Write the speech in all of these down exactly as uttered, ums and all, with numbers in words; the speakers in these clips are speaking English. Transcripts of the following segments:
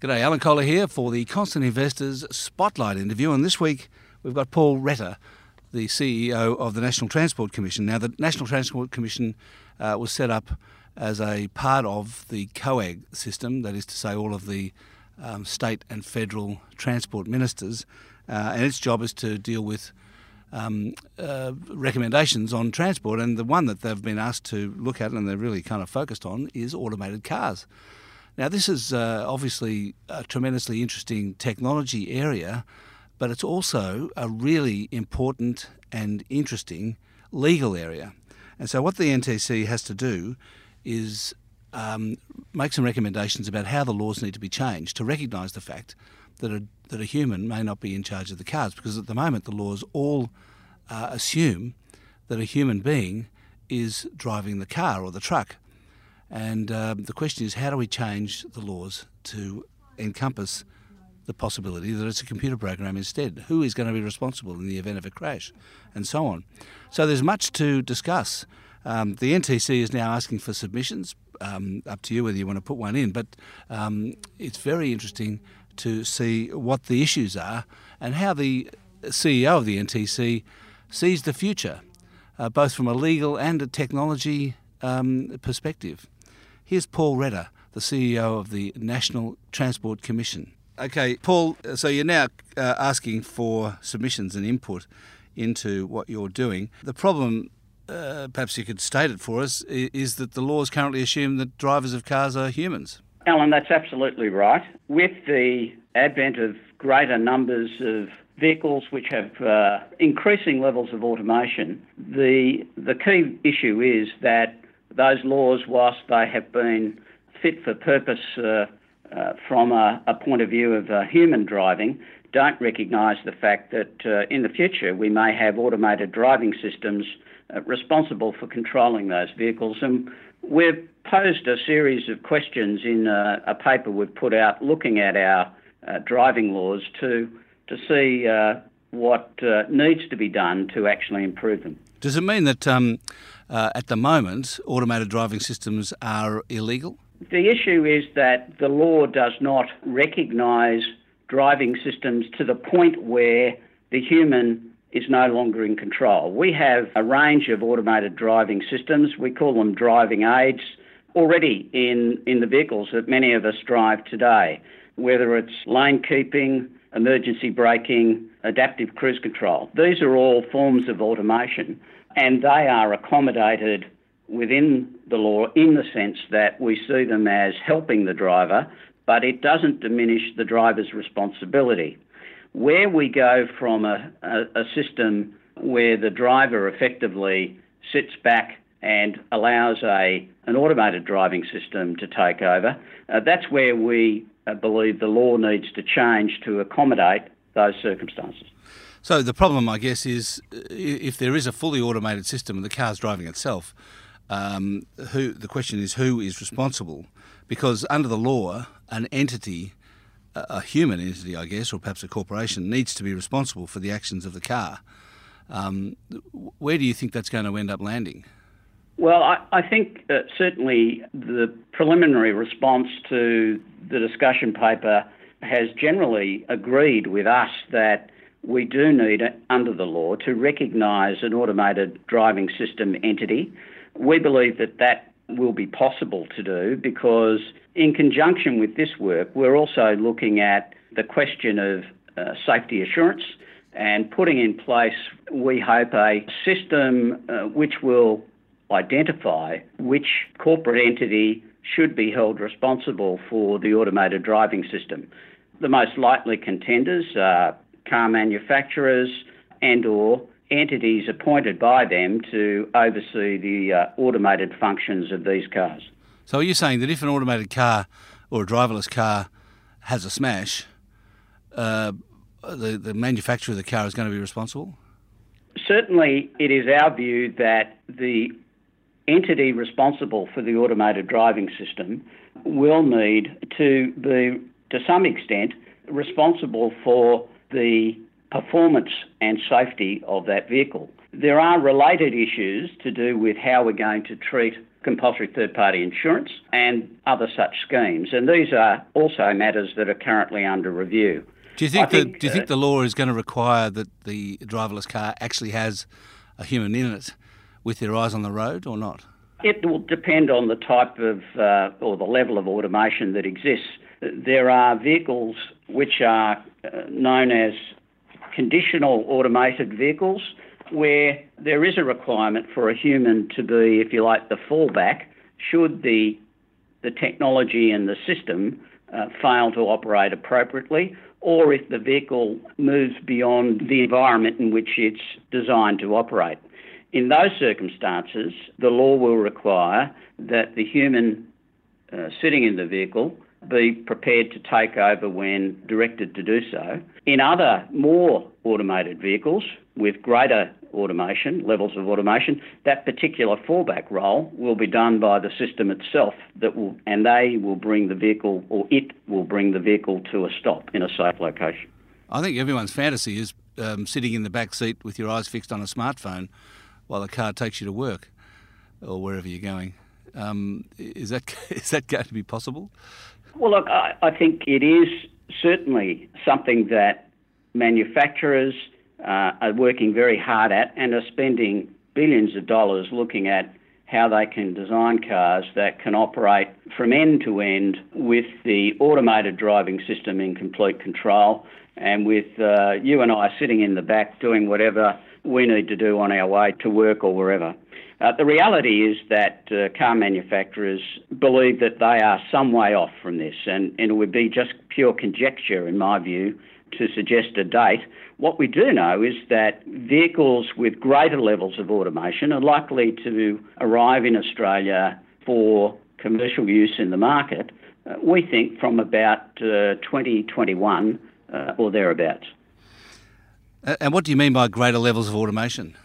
G'day, Alan Kohler here for the Constant Investors Spotlight interview, and this week we've got Paul Retter, the C E O of the National Transport Commission. Now, the National Transport Commission uh, was set up as a part of the COAG system, that is to say all of the um, state and federal transport ministers, uh, and its job is to deal with um, uh, recommendations on transport, and the one that they've been asked to look at and they're really kind of focused on is automated cars. Now, this is uh, obviously a tremendously interesting technology area, but it's also a really important and interesting legal area. And so what the N T C has to do is um, make some recommendations about how the laws need to be changed to recognise the fact that a, that a human may not be in charge of the cars, because at the moment the laws all uh, assume that a human being is driving the car or the truck. And um, the question is, how do we change the laws to encompass the possibility that it's a computer program instead? Who is going to be responsible in the event of a crash? And so on. So there's much to discuss. Um, the N T C is now asking for submissions, um, up to you whether you want to put one in, but um, it's very interesting to see what the issues are and how the C E O of the N T C sees the future, uh, both from a legal and a technology um, perspective. Here's Paul Retter, the C E O of the National Transport Commission. Okay, Paul, so you're now uh, asking for submissions and input into what you're doing. The problem, uh, perhaps you could state it for us, is that the laws currently assume that drivers of cars are humans. Alan, that's absolutely right. With the advent of greater numbers of vehicles which have uh, increasing levels of automation, the, the key issue is that those laws, whilst they have been fit for purpose uh, uh, from a, a point of view of uh, human driving, don't recognise the fact that uh, in the future we may have automated driving systems uh, responsible for controlling those vehicles. And we've posed a series of questions in a, a paper we've put out looking at our uh, driving laws to, to see uh, what uh, needs to be done to actually improve them. Does it mean that um, uh, at the moment automated driving systems are illegal? The issue is that the law does not recognise driving systems to the point where the human is no longer in control. We have a range of automated driving systems. We call them driving aids already in, in the vehicles that many of us drive today, whether it's lane keeping, emergency braking, adaptive cruise control. These are all forms of automation, and they are accommodated within the law in the sense that we see them as helping the driver, but it doesn't diminish the driver's responsibility. Where we go from a, a, a system where the driver effectively sits back and allows a, an automated driving system to take over, uh, that's where we uh, believe the law needs to change to accommodate those circumstances. So the problem, I guess, is if there is a fully automated system and the car's driving itself, um, who, the question is who is responsible? Because under the law, an entity, a human entity, I guess, or perhaps a corporation, needs to be responsible for the actions of the car. Um, where do you think that's going to end up landing? Well, I, I think uh, certainly the preliminary response to the discussion paper has generally agreed with us that we do need, under the law, to recognise an automated driving system entity. We believe that that will be possible to do because in conjunction with this work, we're also looking at the question of uh, safety assurance and putting in place, we hope, a system uh, which will identify which corporate entity should be held responsible for the automated driving system. The most likely contenders are car manufacturers and or entities appointed by them to oversee the uh, automated functions of these cars. So are you saying that if an automated car or a driverless car has a smash, uh, the, the manufacturer of the car is going to be responsible? Certainly it is our view that the entity responsible for the automated driving system will need to be, to some extent, responsible for the performance and safety of that vehicle. There are related issues to do with how we're going to treat compulsory third-party insurance and other such schemes. And these are also matters that are currently under review. Do you think, think, the, do you think uh, the law is going to require that the driverless car actually has a human in it with their eyes on the road or not? It will depend on the type of uh, or the level of automation that exists. There are vehicles which are uh, known as conditional automated vehicles, where there is a requirement for a human to be, if you like, the fallback should the the technology and the system uh, fail to operate appropriately, or if the vehicle moves beyond the environment in which it's designed to operate. In those circumstances, the law will require that the human uh, sitting in the vehicle be prepared to take over when directed to do so. In other more automated vehicles with greater automation, levels of automation, that particular fallback role will be done by the system itself that will, and they will bring the vehicle, or it will bring the vehicle to a stop in a safe location. I think everyone's fantasy is um, sitting in the back seat with your eyes fixed on a smartphone while the car takes you to work or wherever you're going. Um, is that is that going to be possible? Well, look, I, I think it is certainly something that manufacturers uh, are working very hard at and are spending billions of dollars looking at how they can design cars that can operate from end to end with the automated driving system in complete control and with uh, you and I sitting in the back doing whatever we need to do on our way to work or wherever. Uh, the reality is that uh, car manufacturers believe that they are some way off from this, and, and it would be just pure conjecture, in my view, to suggest a date. What we do know is that vehicles with greater levels of automation are likely to arrive in Australia for commercial use in the market, uh, we think from about uh, twenty twenty-one uh, or thereabouts. And what do you mean by greater levels of automation?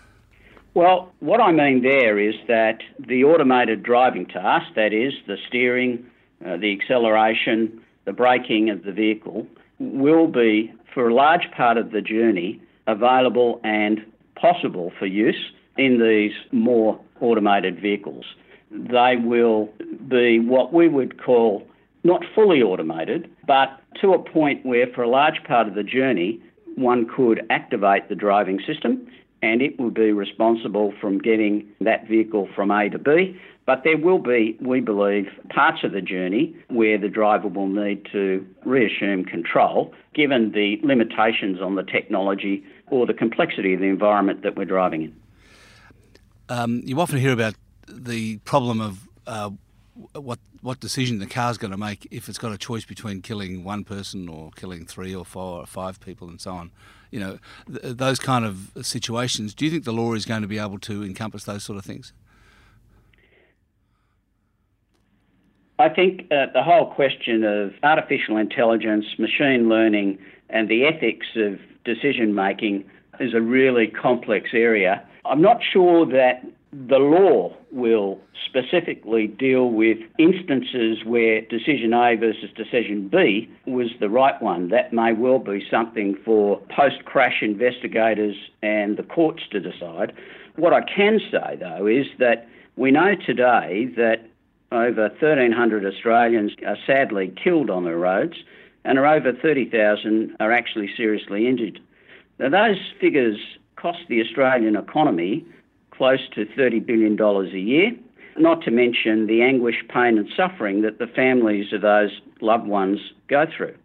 Well, what I mean there is that the automated driving task, that is the steering, uh, the acceleration, the braking of the vehicle, will be for a large part of the journey available and possible for use in these more automated vehicles. They will be what we would call not fully automated, but to a point where for a large part of the journey, one could activate the driving system and it will be responsible from getting that vehicle from A to B. But there will be, we believe, parts of the journey where the driver will need to reassume control, given the limitations on the technology or the complexity of the environment that we're driving in. Um, you often hear about the problem of uh, what what decision the car's going to make if it's got a choice between killing one person or killing three or four or five people and so on. You know, th- those kind of situations. Do you think the law is going to be able to encompass those sort of things? I think uh, the whole question of artificial intelligence, machine learning, and the ethics of decision making is a really complex area. I'm not sure that the law will specifically deal with instances where decision A versus decision B was the right one. That may well be something for post-crash investigators and the courts to decide. What I can say, though, is that we know today that over one thousand three hundred Australians are sadly killed on the roads and are over thirty thousand are actually seriously injured. Now, those figures cost the Australian economy close to thirty billion dollars a year, not to mention the anguish, pain and suffering that the families of those loved ones go through.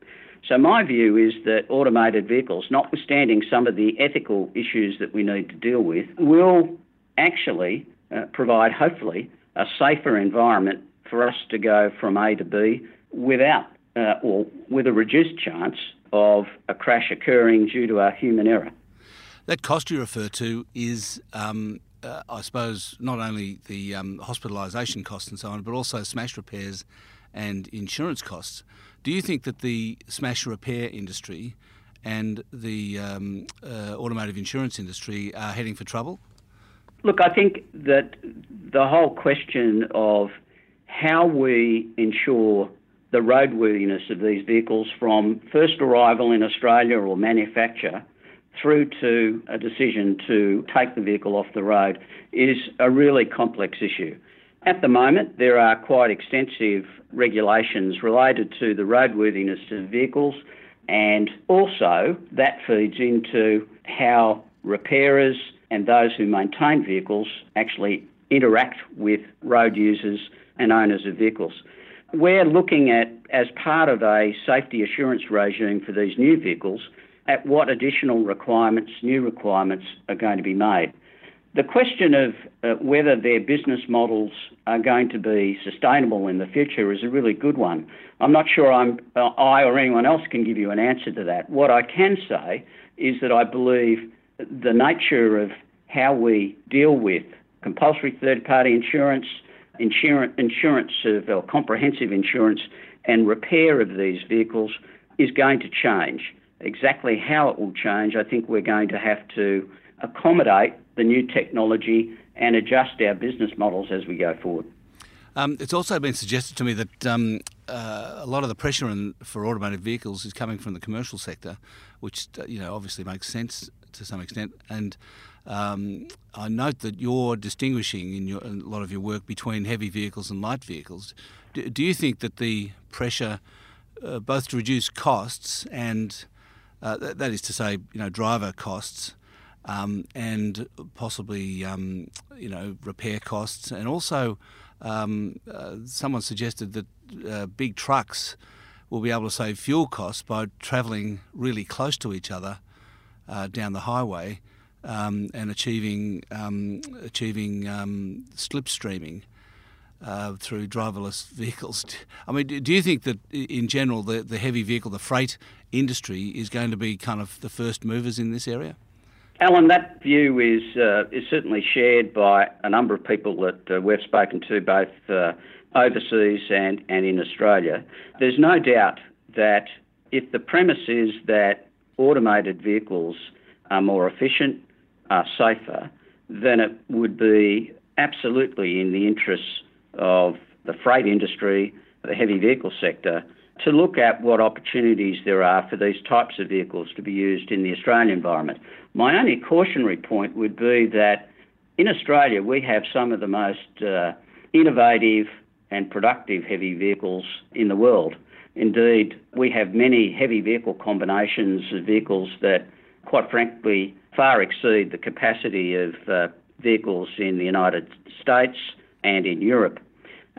So my view is that automated vehicles, notwithstanding some of the ethical issues that we need to deal with, will actually uh, provide, hopefully, a safer environment for us to go from A to B without uh, or with a reduced chance of a crash occurring due to a human error. That cost you refer to is... Um Uh, I suppose not only the um, hospitalisation costs and so on, but also smash repairs and insurance costs. Do you think that the smash repair industry and the um, uh, automotive insurance industry are heading for trouble? Look, I think that the whole question of how we ensure the roadworthiness of these vehicles from first arrival in Australia or manufacture through to a decision to take the vehicle off the road is a really complex issue. At the moment, there are quite extensive regulations related to the roadworthiness of vehicles, and also that feeds into how repairers and those who maintain vehicles actually interact with road users and owners of vehicles. We're looking at, as part of a safety assurance regime for these new vehicles, at what additional requirements, new requirements are going to be made. The question of uh, whether their business models are going to be sustainable in the future is a really good one. I'm not sure I'm, uh, I or anyone else can give you an answer to that. What I can say is that I believe the nature of how we deal with compulsory third-party insurance, insurance, insurance of, or comprehensive insurance and repair of these vehicles is going to change. Exactly how it will change, I think we're going to have to accommodate the new technology and adjust our business models as we go forward. Um, it's also been suggested to me that um, uh, a lot of the pressure in, for automotive vehicles is coming from the commercial sector, which you know obviously makes sense to some extent. And um, I note that you're distinguishing in, your, in a lot of your work between heavy vehicles and light vehicles. Do, do you think that the pressure, uh, both to reduce costs and uh, that, that is to say, you know, driver costs, Um, and possibly, um, you know, repair costs. And also, um, uh, someone suggested that uh, big trucks will be able to save fuel costs by travelling really close to each other uh, down the highway um, and achieving um, achieving um, slipstreaming uh, through driverless vehicles. I mean, do you think that in general the, the heavy vehicle, the freight industry is going to be kind of the first movers in this area? Alan, that view is uh, is certainly shared by a number of people that uh, we've spoken to, both uh, overseas and, and in Australia. There's no doubt that if the premise is that automated vehicles are more efficient, are safer, then it would be absolutely in the interests of the freight industry, the heavy vehicle sector, to look at what opportunities there are for these types of vehicles to be used in the Australian environment. My only cautionary point would be that in Australia we have some of the most uh, innovative and productive heavy vehicles in the world. Indeed, we have many heavy vehicle combinations of vehicles that, quite frankly, far exceed the capacity of uh, vehicles in the United States and in Europe.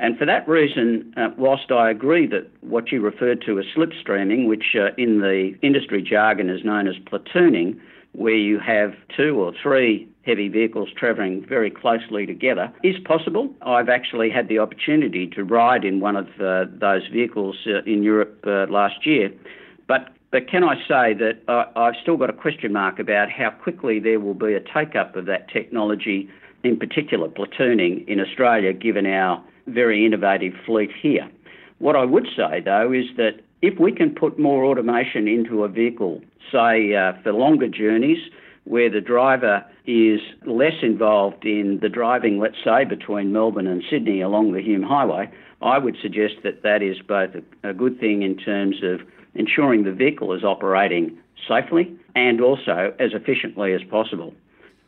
And for that reason, uh, whilst I agree that what you referred to as slipstreaming, which uh, in the industry jargon is known as platooning, where you have two or three heavy vehicles travelling very closely together, is possible. I've actually had the opportunity to ride in one of uh, those vehicles uh, in Europe uh, last year. But, but can I say that uh, I've still got a question mark about how quickly there will be a take-up of that technology, in particular platooning, in Australia, given our very innovative fleet here. What I would say, though, is that if we can put more automation into a vehicle, say uh, for longer journeys where the driver is less involved in the driving, let's say, between Melbourne and Sydney along the Hume Highway, I would suggest that that is both a, a good thing in terms of ensuring the vehicle is operating safely and also as efficiently as possible.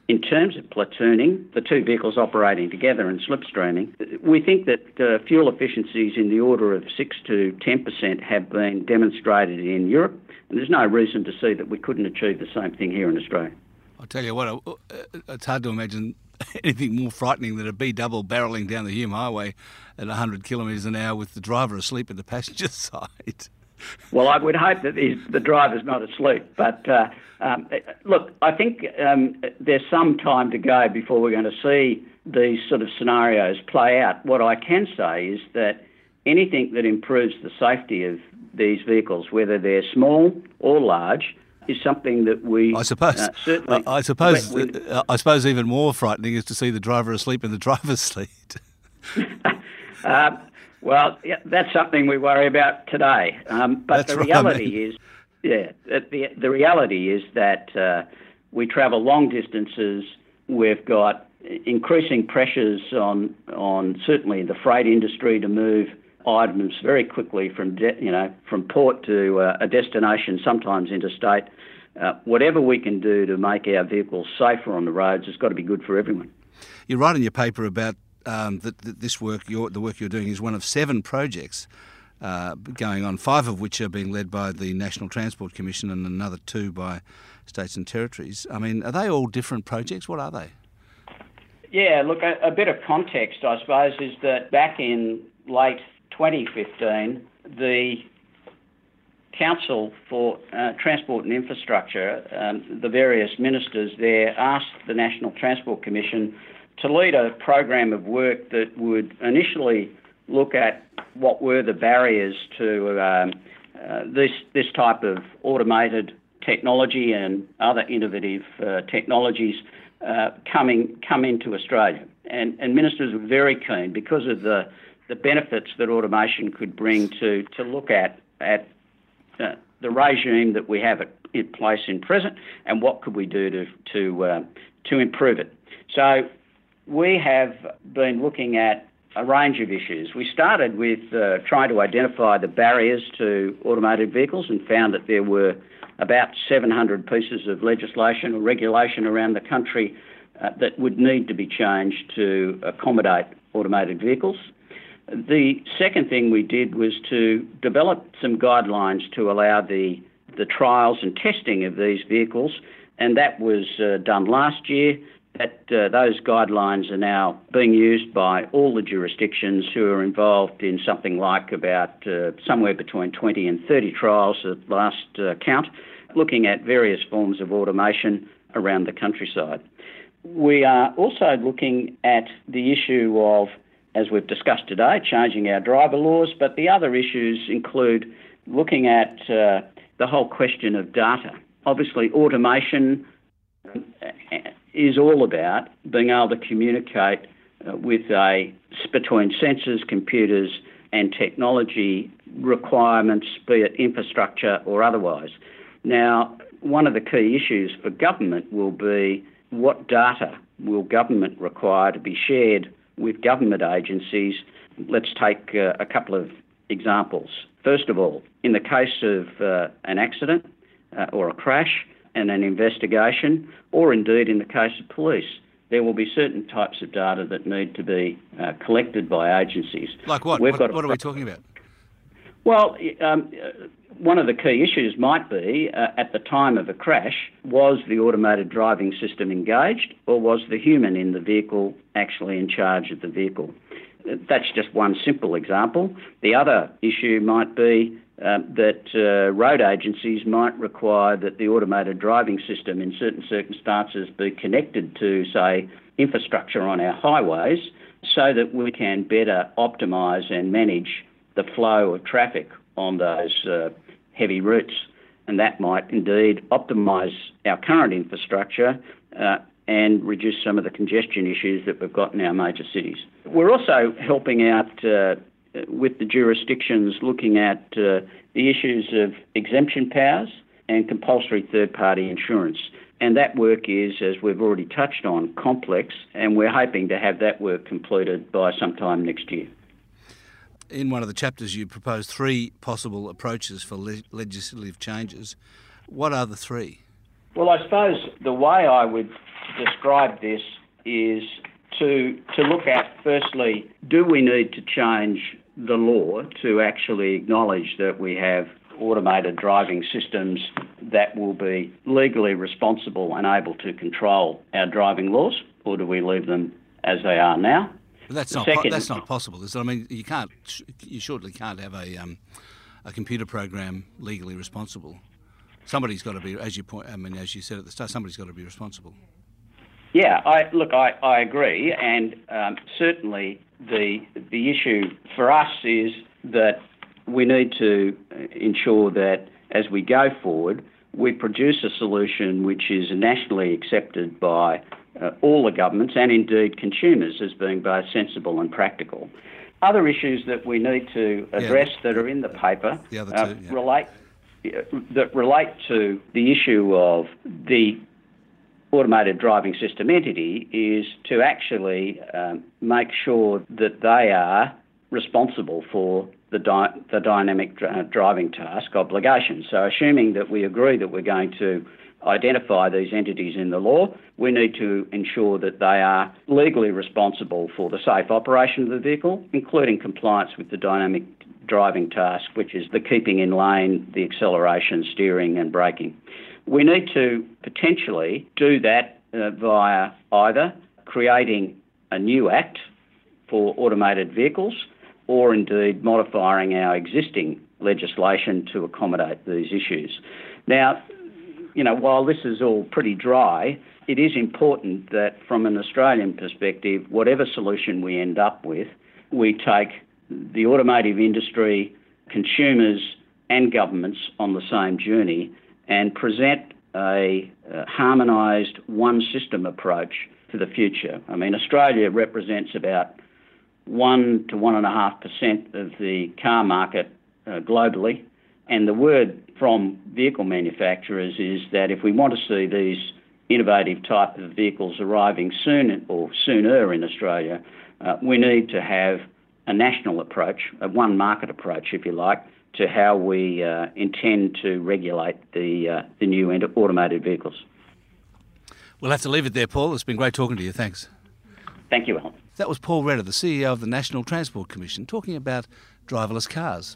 In terms of platooning, the two vehicles operating together and slipstreaming, we think that uh, fuel efficiencies in the order of six to ten percent have been demonstrated in Europe, and there's no reason to see that we couldn't achieve the same thing here in Australia. I'll tell you what, it's hard to imagine anything more frightening than a B-double barrelling down the Hume Highway at one hundred kilometres an hour with the driver asleep at the passenger side. Well, I would hope that the driver's not asleep. But, uh, um, look, I think um, there's some time to go before we're going to see these sort of scenarios play out. What I can say is that anything that improves the safety of these vehicles, whether they're small or large, is something that we I suppose, uh, certainly... I, I suppose, we, I suppose even more frightening is to see the driver asleep in the driver's seat. uh, Well, yeah, that's something we worry about today. Um, but that's the reality right, is, yeah, the the reality is that uh, we travel long distances. We've got increasing pressures on on certainly the freight industry to move items very quickly from de- you know from port to uh, a destination, sometimes interstate. Uh, whatever we can do to make our vehicles safer on the roads has got to be good for everyone. You write in your paper about um, that, that this work, you're, the work you're doing, is one of seven projects uh, going on, five of which are being led by the National Transport Commission and another two by states and territories. I mean, are they all different projects? What are they? Yeah, look, a, a bit of context, I suppose, is that back in late twenty fifteen, the Council for uh, Transport and Infrastructure, um, the various ministers there, asked the National Transport Commission to lead a program of work that would initially look at what were the barriers to um, uh, this this type of automated technology and other innovative uh, technologies uh, coming come into Australia. And, and ministers were very keen, because of the the benefits that automation could bring, to to look at at Uh, the regime that we have it, in place in present, and what could we do to to uh, to improve it. So we have been looking at a range of issues. We started with uh, trying to identify the barriers to automated vehicles, and found that there were about seven hundred pieces of legislation or regulation around the country uh, that would need to be changed to accommodate automated vehicles. The second thing we did was to develop some guidelines to allow the the trials and testing of these vehicles, and that was uh, done last year. That uh, those guidelines are now being used by all the jurisdictions who are involved in something like about uh, somewhere between twenty and thirty trials at last uh, count, looking at various forms of automation around the countryside. We are also looking at the issue of, as we've discussed today, changing our driver laws, but the other issues include looking at uh, the whole question of data. Obviously, automation is all about being able to communicate uh, with a between sensors, computers, and technology requirements, be it infrastructure or otherwise. Now, one of the key issues for government will be, what data will government require to be shared with government agencies? Let's take uh, a couple of examples. First of all, in the case of uh, an accident uh, or a crash and an investigation, or indeed in the case of police, there will be certain types of data that need to be uh, collected by agencies. Like what? What, got what are we talking about? Well, um, one of the key issues might be, uh, at the time of a crash, was the automated driving system engaged, or was the human in the vehicle actually in charge of the vehicle? That's just one simple example. The other issue might be uh, that uh, road agencies might require that the automated driving system in certain circumstances be connected to, say, infrastructure on our highways, so that we can better optimise and manage the flow of traffic on those uh, heavy routes. And that might indeed optimise our current infrastructure uh, and reduce some of the congestion issues that we've got in our major cities. We're also helping out uh, with the jurisdictions looking at uh, the issues of exemption powers and compulsory third-party insurance. And that work is, as we've already touched on, complex, and we're hoping to have that work completed by sometime next year. In one of the chapters, you propose three possible approaches for le- legislative changes. What are the three? Well, I suppose the way I would describe this is to to look at, firstly, do we need to change the law to actually acknowledge that we have automated driving systems that will be legally responsible and able to control our driving laws, or do we leave them as they are now? But that's not po- that's not possible, is it? I mean, you can't. You surely can't have a um, a computer program legally responsible. Somebody's got to be, as you point. I mean, as you said at the start, somebody's got to be responsible. Yeah, I, look, I, I agree, and um, certainly the the issue for us is that we need to ensure that as we go forward, we produce a solution which is nationally accepted by Uh, all the governments and indeed consumers as being both sensible and practical. Other issues that we need to address yeah. that are in the paper the other two, uh, yeah. relate uh, that relate to the issue of the automated driving system entity is to actually um, make sure that they are responsible for the, di- the dynamic dr- driving task obligation. So assuming that we agree that we're going to identify these entities in the law, we need to ensure that they are legally responsible for the safe operation of the vehicle, including compliance with the dynamic driving task, which is the keeping in lane, the acceleration, steering and braking. We need to potentially do that uh, via either creating a new act for automated vehicles or indeed modifying our existing legislation to accommodate these issues. Now, you know, while this is all pretty dry, it is important that from an Australian perspective, whatever solution we end up with, we take the automotive industry, consumers and governments on the same journey and present a uh, harmonised one-system approach to the future. I mean, Australia represents about one to one and a half percent of the car market uh, globally. And the word from vehicle manufacturers is that if we want to see these innovative type of vehicles arriving soon or sooner in Australia, uh, we need to have a national approach, a one market approach, if you like, to how we uh, intend to regulate the, uh, the new automated vehicles. We'll have to leave it there, Paul. It's been great talking to you. Thanks. Thank you, Alan. That was Paul Retter, the C E O of the National Transport Commission, talking about driverless cars.